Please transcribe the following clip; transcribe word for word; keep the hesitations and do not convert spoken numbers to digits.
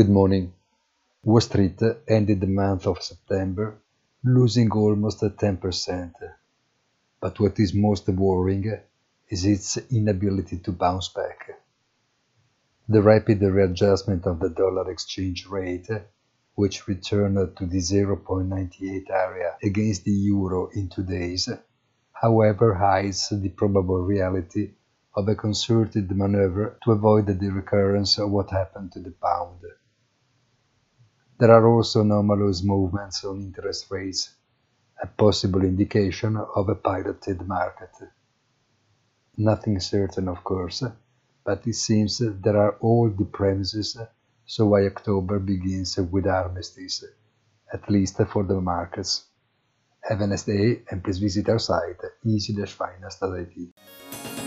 Good morning. Wall Street ended the month of September losing almost ten percent. But what is most worrying is its inability to bounce back. The rapid readjustment of the dollar exchange rate, which returned to the zero point nine eight area against the euro in two days, however, hides the probable reality of a concerted maneuver to avoid the recurrence of what happened to the pound. There are also anomalous movements on interest rates, a possible indication of a pirated market. Nothing certain, of course, but it seems there are all the premises, so why October begins with armistice, at least for the markets. Have a nice day and please visit our site easy dash finance dot I T.